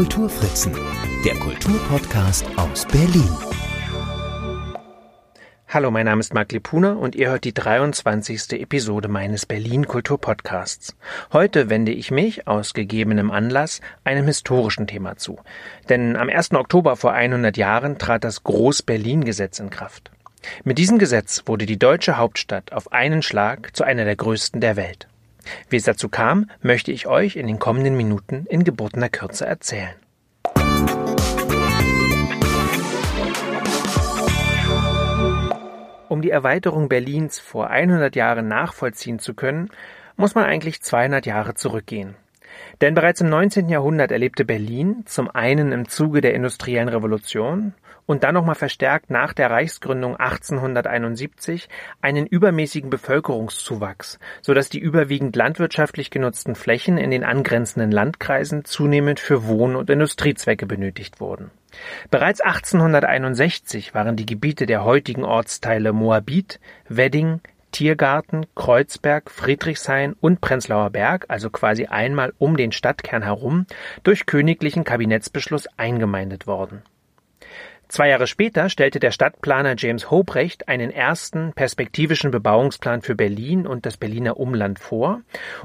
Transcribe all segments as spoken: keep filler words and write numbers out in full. Kulturfritzen, der Kulturpodcast aus Berlin. Hallo, mein Name ist Marc Lipuna und ihr hört die dreiundzwanzigste Episode meines Berlin-Kultur-Podcasts. Heute wende ich mich, aus gegebenem Anlass, einem historischen Thema zu. Denn am ersten Oktober vor hundert Jahren trat das Groß-Berlin-Gesetz in Kraft. Mit diesem Gesetz wurde die deutsche Hauptstadt auf einen Schlag zu einer der größten der Welt. Wie es dazu kam, möchte ich euch in den kommenden Minuten in gebotener Kürze erzählen. Um die Erweiterung Berlins vor hundert Jahren nachvollziehen zu können, muss man eigentlich zweihundert Jahre zurückgehen. Denn bereits im neunzehnten Jahrhundert erlebte Berlin, zum einen im Zuge der industriellen Revolution und dann nochmal verstärkt nach der Reichsgründung achtzehnhunderteinundsiebzig, einen übermäßigen Bevölkerungszuwachs, sodass die überwiegend landwirtschaftlich genutzten Flächen in den angrenzenden Landkreisen zunehmend für Wohn- und Industriezwecke benötigt wurden. Bereits achtzehnhunderteinundsechzig waren die Gebiete der heutigen Ortsteile Moabit, Wedding, Tiergarten, Kreuzberg, Friedrichshain und Prenzlauer Berg, also quasi einmal um den Stadtkern herum, durch königlichen Kabinettsbeschluss eingemeindet worden. Zwei Jahre später stellte der Stadtplaner James Hobrecht einen ersten perspektivischen Bebauungsplan für Berlin und das Berliner Umland vor,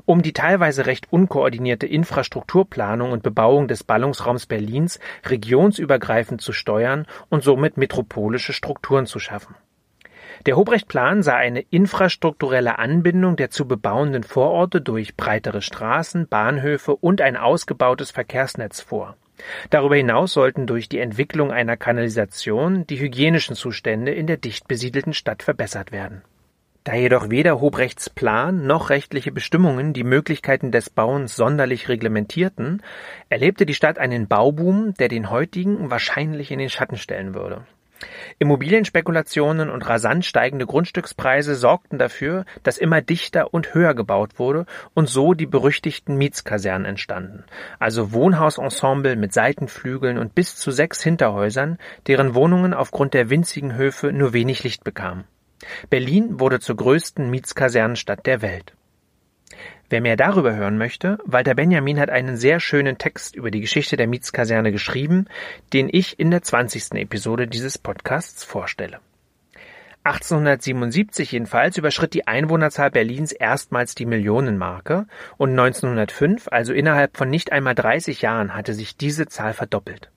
um die teilweise recht unkoordinierte Infrastrukturplanung und Bebauung des Ballungsraums Berlins regionsübergreifend zu steuern und somit metropolische Strukturen zu schaffen. Der Hobrecht-Plan sah eine infrastrukturelle Anbindung der zu bebauenden Vororte durch breitere Straßen, Bahnhöfe und ein ausgebautes Verkehrsnetz vor. Darüber hinaus sollten durch die Entwicklung einer Kanalisation die hygienischen Zustände in der dicht besiedelten Stadt verbessert werden. Da jedoch weder Hobrechts Plan noch rechtliche Bestimmungen die Möglichkeiten des Bauens sonderlich reglementierten, erlebte die Stadt einen Bauboom, der den heutigen wahrscheinlich in den Schatten stellen würde. Immobilienspekulationen und rasant steigende Grundstückspreise sorgten dafür, dass immer dichter und höher gebaut wurde und so die berüchtigten Mietskasernen entstanden, also Wohnhausensemble mit Seitenflügeln und bis zu sechs Hinterhäusern, deren Wohnungen aufgrund der winzigen Höfe nur wenig Licht bekamen. Berlin wurde zur größten Mietskasernenstadt der Welt. Wer mehr darüber hören möchte, Walter Benjamin hat einen sehr schönen Text über die Geschichte der Mietskaserne geschrieben, den ich in der zwanzigsten Episode dieses Podcasts vorstelle. achtzehnhundertsiebenundsiebzig jedenfalls überschritt die Einwohnerzahl Berlins erstmals die Millionenmarke und neunzehnhundertfünf, also innerhalb von nicht einmal dreißig Jahren, hatte sich diese Zahl verdoppelt.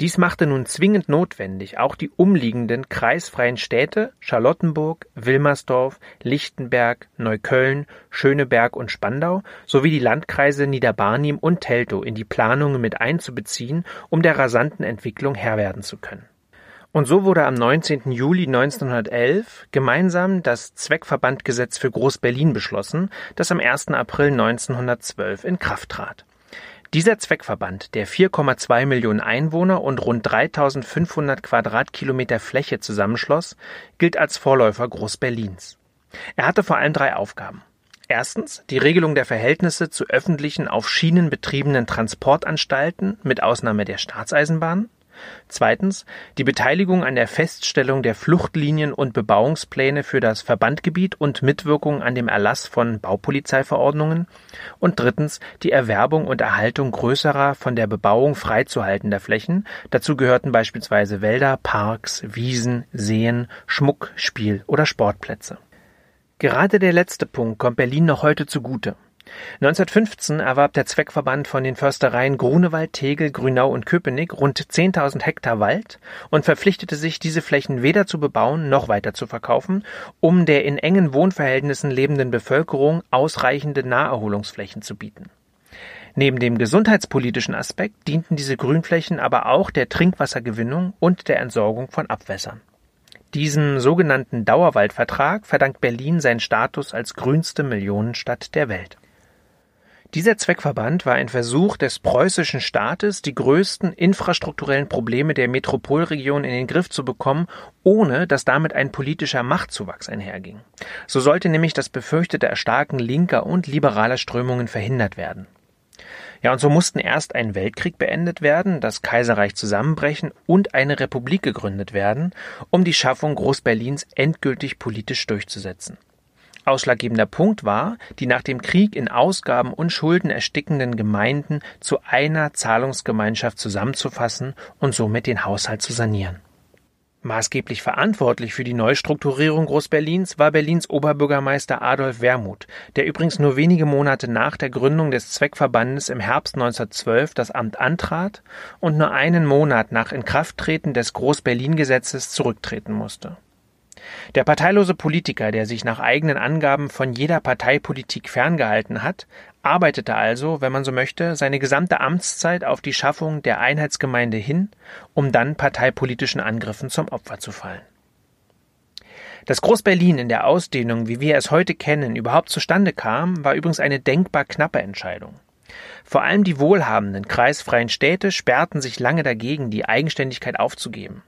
Dies machte nun zwingend notwendig, auch die umliegenden kreisfreien Städte Charlottenburg, Wilmersdorf, Lichtenberg, Neukölln, Schöneberg und Spandau sowie die Landkreise Niederbarnim und Teltow in die Planungen mit einzubeziehen, um der rasanten Entwicklung Herr werden zu können. Und so wurde am neunzehnten Juli neunzehnhundertelf gemeinsam das Zweckverbandgesetz für Groß-Berlin beschlossen, das am ersten April neunzehnhundertzwölf in Kraft trat. Dieser Zweckverband, der vier Komma zwei Millionen Einwohner und rund dreitausendfünfhundert Quadratkilometer Fläche zusammenschloss, gilt als Vorläufer Groß-Berlins. Er hatte vor allem drei Aufgaben. Erstens, die Regelung der Verhältnisse zu öffentlichen, auf Schienen betriebenen Transportanstalten, mit Ausnahme der Staatseisenbahn. Zweitens, die Beteiligung an der Feststellung der Fluchtlinien und Bebauungspläne für das Verbandgebiet und Mitwirkung an dem Erlass von Baupolizeiverordnungen. Und drittens, die Erwerbung und Erhaltung größerer, von der Bebauung freizuhaltender Flächen. Dazu gehörten beispielsweise Wälder, Parks, Wiesen, Seen, Schmuck, Spiel- oder Sportplätze. Gerade der letzte Punkt kommt Berlin noch heute zugute. neunzehnhundertfünfzehn erwarb der Zweckverband von den Förstereien Grunewald, Tegel, Grünau und Köpenick rund zehntausend Hektar Wald und verpflichtete sich, diese Flächen weder zu bebauen noch weiter zu verkaufen, um der in engen Wohnverhältnissen lebenden Bevölkerung ausreichende Naherholungsflächen zu bieten. Neben dem gesundheitspolitischen Aspekt dienten diese Grünflächen aber auch der Trinkwassergewinnung und der Entsorgung von Abwässern. Diesem sogenannten Dauerwaldvertrag verdankt Berlin seinen Status als grünste Millionenstadt der Welt. Dieser Zweckverband war ein Versuch des preußischen Staates, die größten infrastrukturellen Probleme der Metropolregion in den Griff zu bekommen, ohne dass damit ein politischer Machtzuwachs einherging. So sollte nämlich das befürchtete Erstarken linker und liberaler Strömungen verhindert werden. Ja, und so mussten erst ein Weltkrieg beendet werden, das Kaiserreich zusammenbrechen und eine Republik gegründet werden, um die Schaffung Groß-Berlins endgültig politisch durchzusetzen. Ausschlaggebender Punkt war, die nach dem Krieg in Ausgaben und Schulden erstickenden Gemeinden zu einer Zahlungsgemeinschaft zusammenzufassen und somit den Haushalt zu sanieren. Maßgeblich verantwortlich für die Neustrukturierung Groß-Berlins war Berlins Oberbürgermeister Adolf Wermuth, der übrigens nur wenige Monate nach der Gründung des Zweckverbandes im Herbst neunzehnhundertzwölf das Amt antrat und nur einen Monat nach Inkrafttreten des Groß-Berlin-Gesetzes zurücktreten musste. Der parteilose Politiker, der sich nach eigenen Angaben von jeder Parteipolitik ferngehalten hat, arbeitete also, wenn man so möchte, seine gesamte Amtszeit auf die Schaffung der Einheitsgemeinde hin, um dann parteipolitischen Angriffen zum Opfer zu fallen. Dass Groß-Berlin in der Ausdehnung, wie wir es heute kennen, überhaupt zustande kam, war übrigens eine denkbar knappe Entscheidung. Vor allem die wohlhabenden, kreisfreien Städte sperrten sich lange dagegen, die Eigenständigkeit aufzugeben.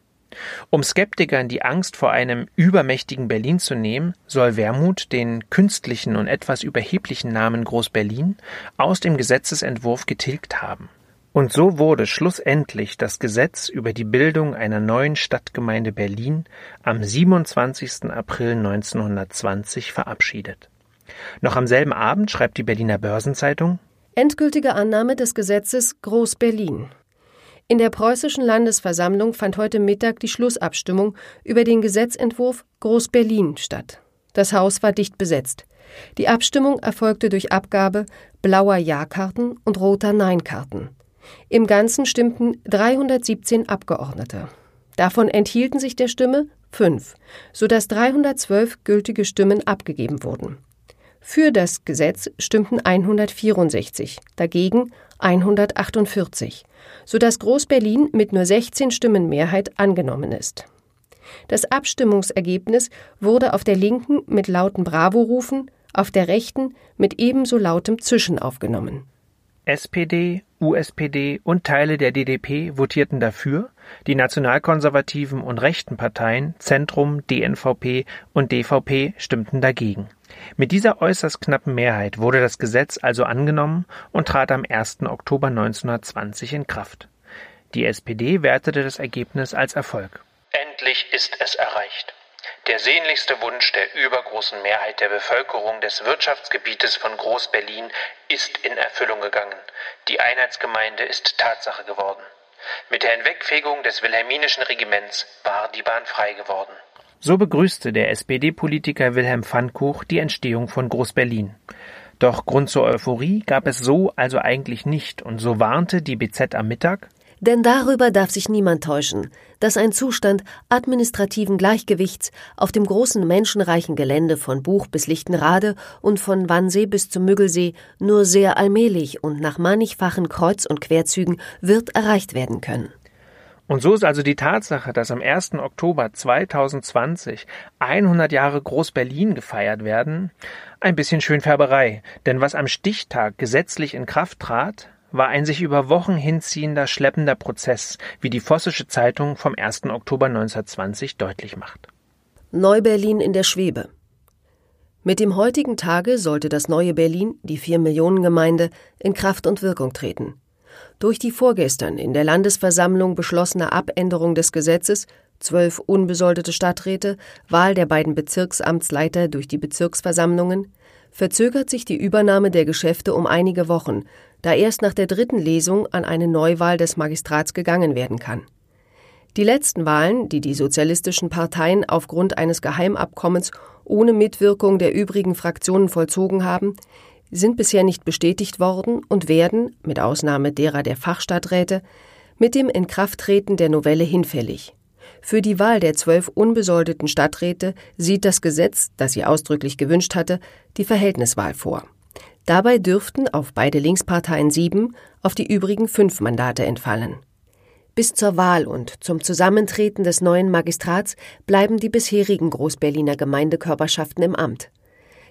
Um Skeptikern die Angst vor einem übermächtigen Berlin zu nehmen, soll Wermuth den künstlichen und etwas überheblichen Namen Groß-Berlin aus dem Gesetzesentwurf getilgt haben. Und so wurde schlussendlich das Gesetz über die Bildung einer neuen Stadtgemeinde Berlin am siebenundzwanzigsten April neunzehnhundertzwanzig verabschiedet. Noch am selben Abend schreibt die Berliner Börsenzeitung: Endgültige Annahme des Gesetzes Groß-Berlin. In der Preußischen Landesversammlung fand heute Mittag die Schlussabstimmung über den Gesetzentwurf Groß-Berlin statt. Das Haus war dicht besetzt. Die Abstimmung erfolgte durch Abgabe blauer Ja-Karten und roter Nein-Karten. Im Ganzen stimmten dreihundertsiebzehn Abgeordnete. Davon enthielten sich der Stimme fünf, sodass dreihundertzwölf gültige Stimmen abgegeben wurden. Für das Gesetz stimmten hundertvierundsechzig, dagegen hundertachtundvierzig, sodass Groß-Berlin mit nur sechzehn Stimmen Mehrheit angenommen ist. Das Abstimmungsergebnis wurde auf der linken mit lauten Bravo-Rufen, auf der rechten mit ebenso lautem Zischen aufgenommen. S P D, U S P D und Teile der D D P votierten dafür, die nationalkonservativen und rechten Parteien Zentrum, D N V P und D V P stimmten dagegen. Mit dieser äußerst knappen Mehrheit wurde das Gesetz also angenommen und trat am ersten Oktober neunzehnhundertzwanzig in Kraft. Die S P D wertete das Ergebnis als Erfolg. Endlich ist es erreicht. Der sehnlichste Wunsch der übergroßen Mehrheit der Bevölkerung des Wirtschaftsgebietes von Groß-Berlin ist in Erfüllung gegangen. Die Einheitsgemeinde ist Tatsache geworden. Mit der Hinwegfegung des wilhelminischen Regiments war die Bahn frei geworden. So begrüßte der S P D-Politiker Wilhelm Pfannkuch die Entstehung von Groß-Berlin. Doch Grund zur Euphorie gab es so also eigentlich nicht und so warnte die B Z am Mittag: Denn darüber darf sich niemand täuschen, dass ein Zustand administrativen Gleichgewichts auf dem großen menschenreichen Gelände von Buch bis Lichtenrade und von Wannsee bis zum Müggelsee nur sehr allmählich und nach mannigfachen Kreuz- und Querzügen wird erreicht werden können. Und so ist also die Tatsache, dass am ersten Oktober zweitausendzwanzig hundert Jahre Groß-Berlin gefeiert werden, ein bisschen Schönfärberei. Denn was am Stichtag gesetzlich in Kraft trat, war ein sich über Wochen hinziehender, schleppender Prozess, wie die Vossische Zeitung vom ersten Oktober neunzehnhundertzwanzig deutlich macht. Neu-Berlin in der Schwebe. Mit dem heutigen Tage sollte das neue Berlin, die vier-Millionen-Gemeinde, in Kraft und Wirkung treten. Durch die vorgestern in der Landesversammlung beschlossene Abänderung des Gesetzes, zwölf unbesoldete Stadträte, Wahl der beiden Bezirksamtsleiter durch die Bezirksversammlungen, verzögert sich die Übernahme der Geschäfte um einige Wochen, da erst nach der dritten Lesung an eine Neuwahl des Magistrats gegangen werden kann. Die letzten Wahlen, die die sozialistischen Parteien aufgrund eines Geheimabkommens ohne Mitwirkung der übrigen Fraktionen vollzogen haben, sind bisher nicht bestätigt worden und werden, mit Ausnahme derer der Fachstadträte, mit dem Inkrafttreten der Novelle hinfällig. Für die Wahl der zwölf unbesoldeten Stadträte sieht das Gesetz, das sie ausdrücklich gewünscht hatte, die Verhältniswahl vor. Dabei dürften auf beide Linksparteien sieben, auf die übrigen fünf Mandate entfallen. Bis zur Wahl und zum Zusammentreten des neuen Magistrats bleiben die bisherigen Groß-Berliner Gemeindekörperschaften im Amt.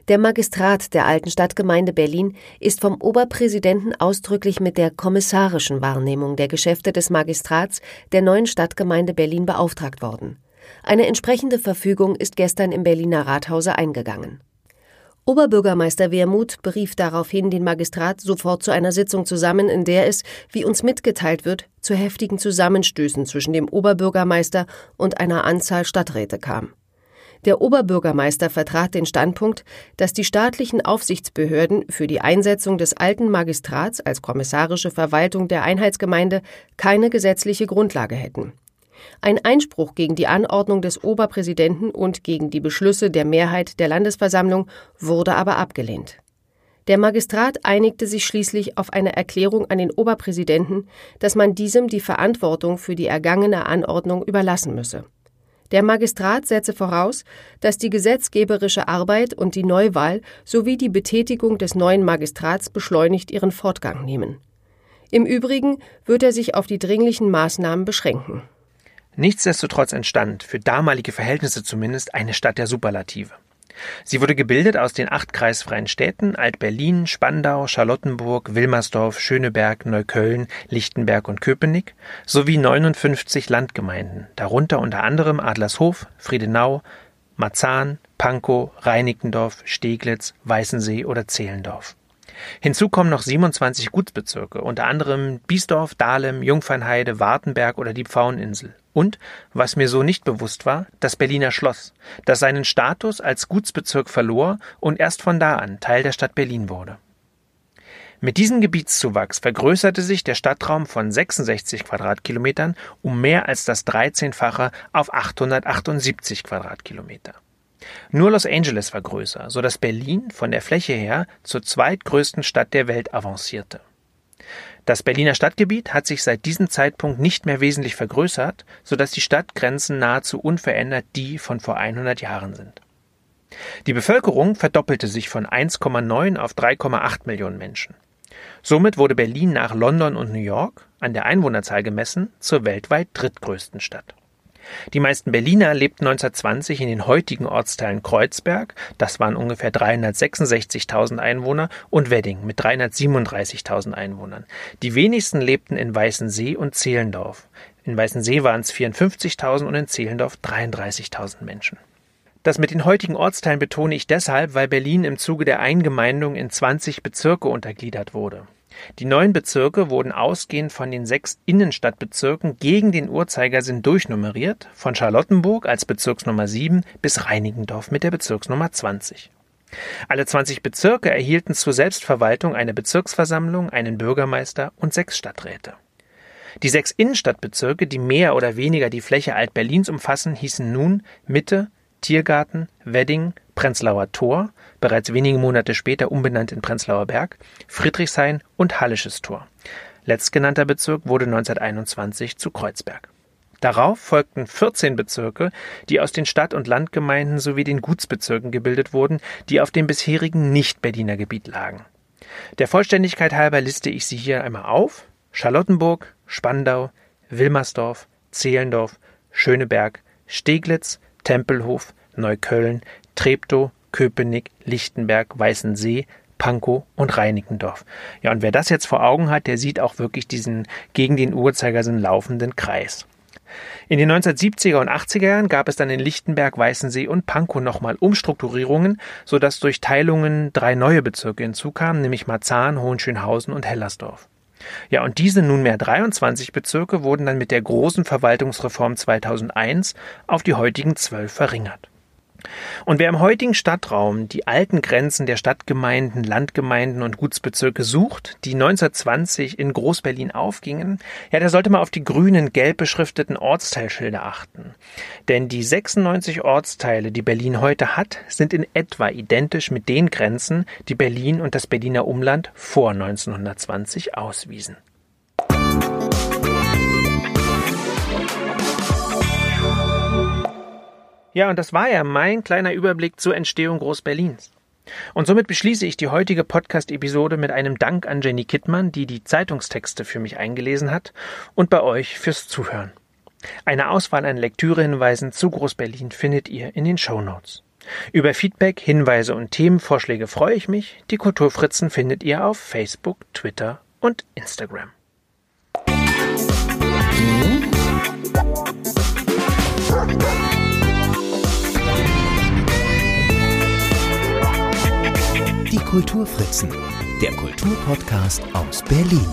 Der Magistrat der alten Stadtgemeinde Berlin ist vom Oberpräsidenten ausdrücklich mit der kommissarischen Wahrnehmung der Geschäfte des Magistrats der neuen Stadtgemeinde Berlin beauftragt worden. Eine entsprechende Verfügung ist gestern im Berliner Rathause eingegangen. Oberbürgermeister Wermuth berief daraufhin den Magistrat sofort zu einer Sitzung zusammen, in der es, wie uns mitgeteilt wird, zu heftigen Zusammenstößen zwischen dem Oberbürgermeister und einer Anzahl Stadträte kam. Der Oberbürgermeister vertrat den Standpunkt, dass die staatlichen Aufsichtsbehörden für die Einsetzung des alten Magistrats als kommissarische Verwaltung der Einheitsgemeinde keine gesetzliche Grundlage hätten. Ein Einspruch gegen die Anordnung des Oberpräsidenten und gegen die Beschlüsse der Mehrheit der Landesversammlung wurde aber abgelehnt. Der Magistrat einigte sich schließlich auf eine Erklärung an den Oberpräsidenten, dass man diesem die Verantwortung für die ergangene Anordnung überlassen müsse. Der Magistrat setze voraus, dass die gesetzgeberische Arbeit und die Neuwahl sowie die Betätigung des neuen Magistrats beschleunigt ihren Fortgang nehmen. Im Übrigen wird er sich auf die dringlichen Maßnahmen beschränken. Nichtsdestotrotz entstand, für damalige Verhältnisse zumindest, eine Stadt der Superlative. Sie wurde gebildet aus den acht kreisfreien Städten Alt-Berlin, Spandau, Charlottenburg, Wilmersdorf, Schöneberg, Neukölln, Lichtenberg und Köpenick sowie neunundfünfzig Landgemeinden, darunter unter anderem Adlershof, Friedenau, Marzahn, Pankow, Reinickendorf, Steglitz, Weißensee oder Zehlendorf. Hinzu kommen noch siebenundzwanzig Gutsbezirke, unter anderem Biesdorf, Dahlem, Jungfernheide, Wartenberg oder die Pfaueninsel. Und, was mir so nicht bewusst war, das Berliner Schloss, das seinen Status als Gutsbezirk verlor und erst von da an Teil der Stadt Berlin wurde. Mit diesem Gebietszuwachs vergrößerte sich der Stadtraum von sechsundsechzig Quadratkilometern um mehr als das dreizehnfache auf achthundertachtundsiebzig Quadratkilometer. Nur Los Angeles war größer, sodass Berlin von der Fläche her zur zweitgrößten Stadt der Welt avancierte. Das Berliner Stadtgebiet hat sich seit diesem Zeitpunkt nicht mehr wesentlich vergrößert, sodass die Stadtgrenzen nahezu unverändert die von vor hundert Jahren sind. Die Bevölkerung verdoppelte sich von eins Komma neun auf drei Komma acht Millionen Menschen. Somit wurde Berlin nach London und New York, an der Einwohnerzahl gemessen, zur weltweit drittgrößten Stadt. Die meisten Berliner lebten neunzehnhundertzwanzig in den heutigen Ortsteilen Kreuzberg, das waren ungefähr dreihundertsechsundsechzigtausend Einwohner, und Wedding mit dreihundertsiebenunddreißigtausend Einwohnern. Die wenigsten lebten in Weißensee und Zehlendorf. In Weißensee waren es vierundfünfzigtausend und in Zehlendorf dreiunddreißigtausend Menschen. Das mit den heutigen Ortsteilen betone ich deshalb, weil Berlin im Zuge der Eingemeindung in zwanzig Bezirke untergliedert wurde. Die neuen Bezirke wurden ausgehend von den sechs Innenstadtbezirken gegen den Uhrzeigersinn durchnummeriert, von Charlottenburg als Bezirksnummer sieben bis Reinickendorf mit der Bezirksnummer zwanzig. Alle zwanzig Bezirke erhielten zur Selbstverwaltung eine Bezirksversammlung, einen Bürgermeister und sechs Stadträte. Die sechs Innenstadtbezirke, die mehr oder weniger die Fläche Alt-Berlins umfassen, hießen nun Mitte, Tiergarten, Wedding, Prenzlauer Tor, bereits wenige Monate später umbenannt in Prenzlauer Berg, Friedrichshain und Hallisches Tor. Letztgenannter Bezirk wurde neunzehnhunderteinundzwanzig zu Kreuzberg. Darauf folgten vierzehn Bezirke, die aus den Stadt- und Landgemeinden sowie den Gutsbezirken gebildet wurden, die auf dem bisherigen Nicht-Berliner Gebiet lagen. Der Vollständigkeit halber liste ich sie hier einmal auf: Charlottenburg, Spandau, Wilmersdorf, Zehlendorf, Schöneberg, Steglitz, Tempelhof, Neukölln, Treptow, Köpenick, Lichtenberg, Weißensee, Pankow und Reinickendorf. Ja, und wer das jetzt vor Augen hat, der sieht auch wirklich diesen gegen den Uhrzeigersinn laufenden Kreis. In den neunzehnhundertsiebziger und achtziger Jahren gab es dann in Lichtenberg, Weißensee und Pankow nochmal Umstrukturierungen, sodass durch Teilungen drei neue Bezirke hinzukamen, nämlich Marzahn, Hohenschönhausen und Hellersdorf. Ja, und diese nunmehr dreiundzwanzig Bezirke wurden dann mit der großen Verwaltungsreform zweitausendeins auf die heutigen zwölf verringert. Und wer im heutigen Stadtraum die alten Grenzen der Stadtgemeinden, Landgemeinden und Gutsbezirke sucht, die neunzehnhundertzwanzig in Groß-Berlin aufgingen, ja, der sollte mal auf die grünen, gelb beschrifteten Ortsteilschilder achten. Denn die sechsundneunzig Ortsteile, die Berlin heute hat, sind in etwa identisch mit den Grenzen, die Berlin und das Berliner Umland vor neunzehnhundertzwanzig auswiesen. Ja, und das war ja mein kleiner Überblick zur Entstehung Groß-Berlins. Und somit beschließe ich die heutige Podcast-Episode mit einem Dank an Jenny Kittmann, die die Zeitungstexte für mich eingelesen hat, und bei euch fürs Zuhören. Eine Auswahl an Lektürehinweisen zu Groß-Berlin findet ihr in den Shownotes. Über Feedback, Hinweise und Themenvorschläge freue ich mich. Die Kulturfritzen findet ihr auf Facebook, Twitter und Instagram. Die Kulturfritzen, der Kulturpodcast aus Berlin.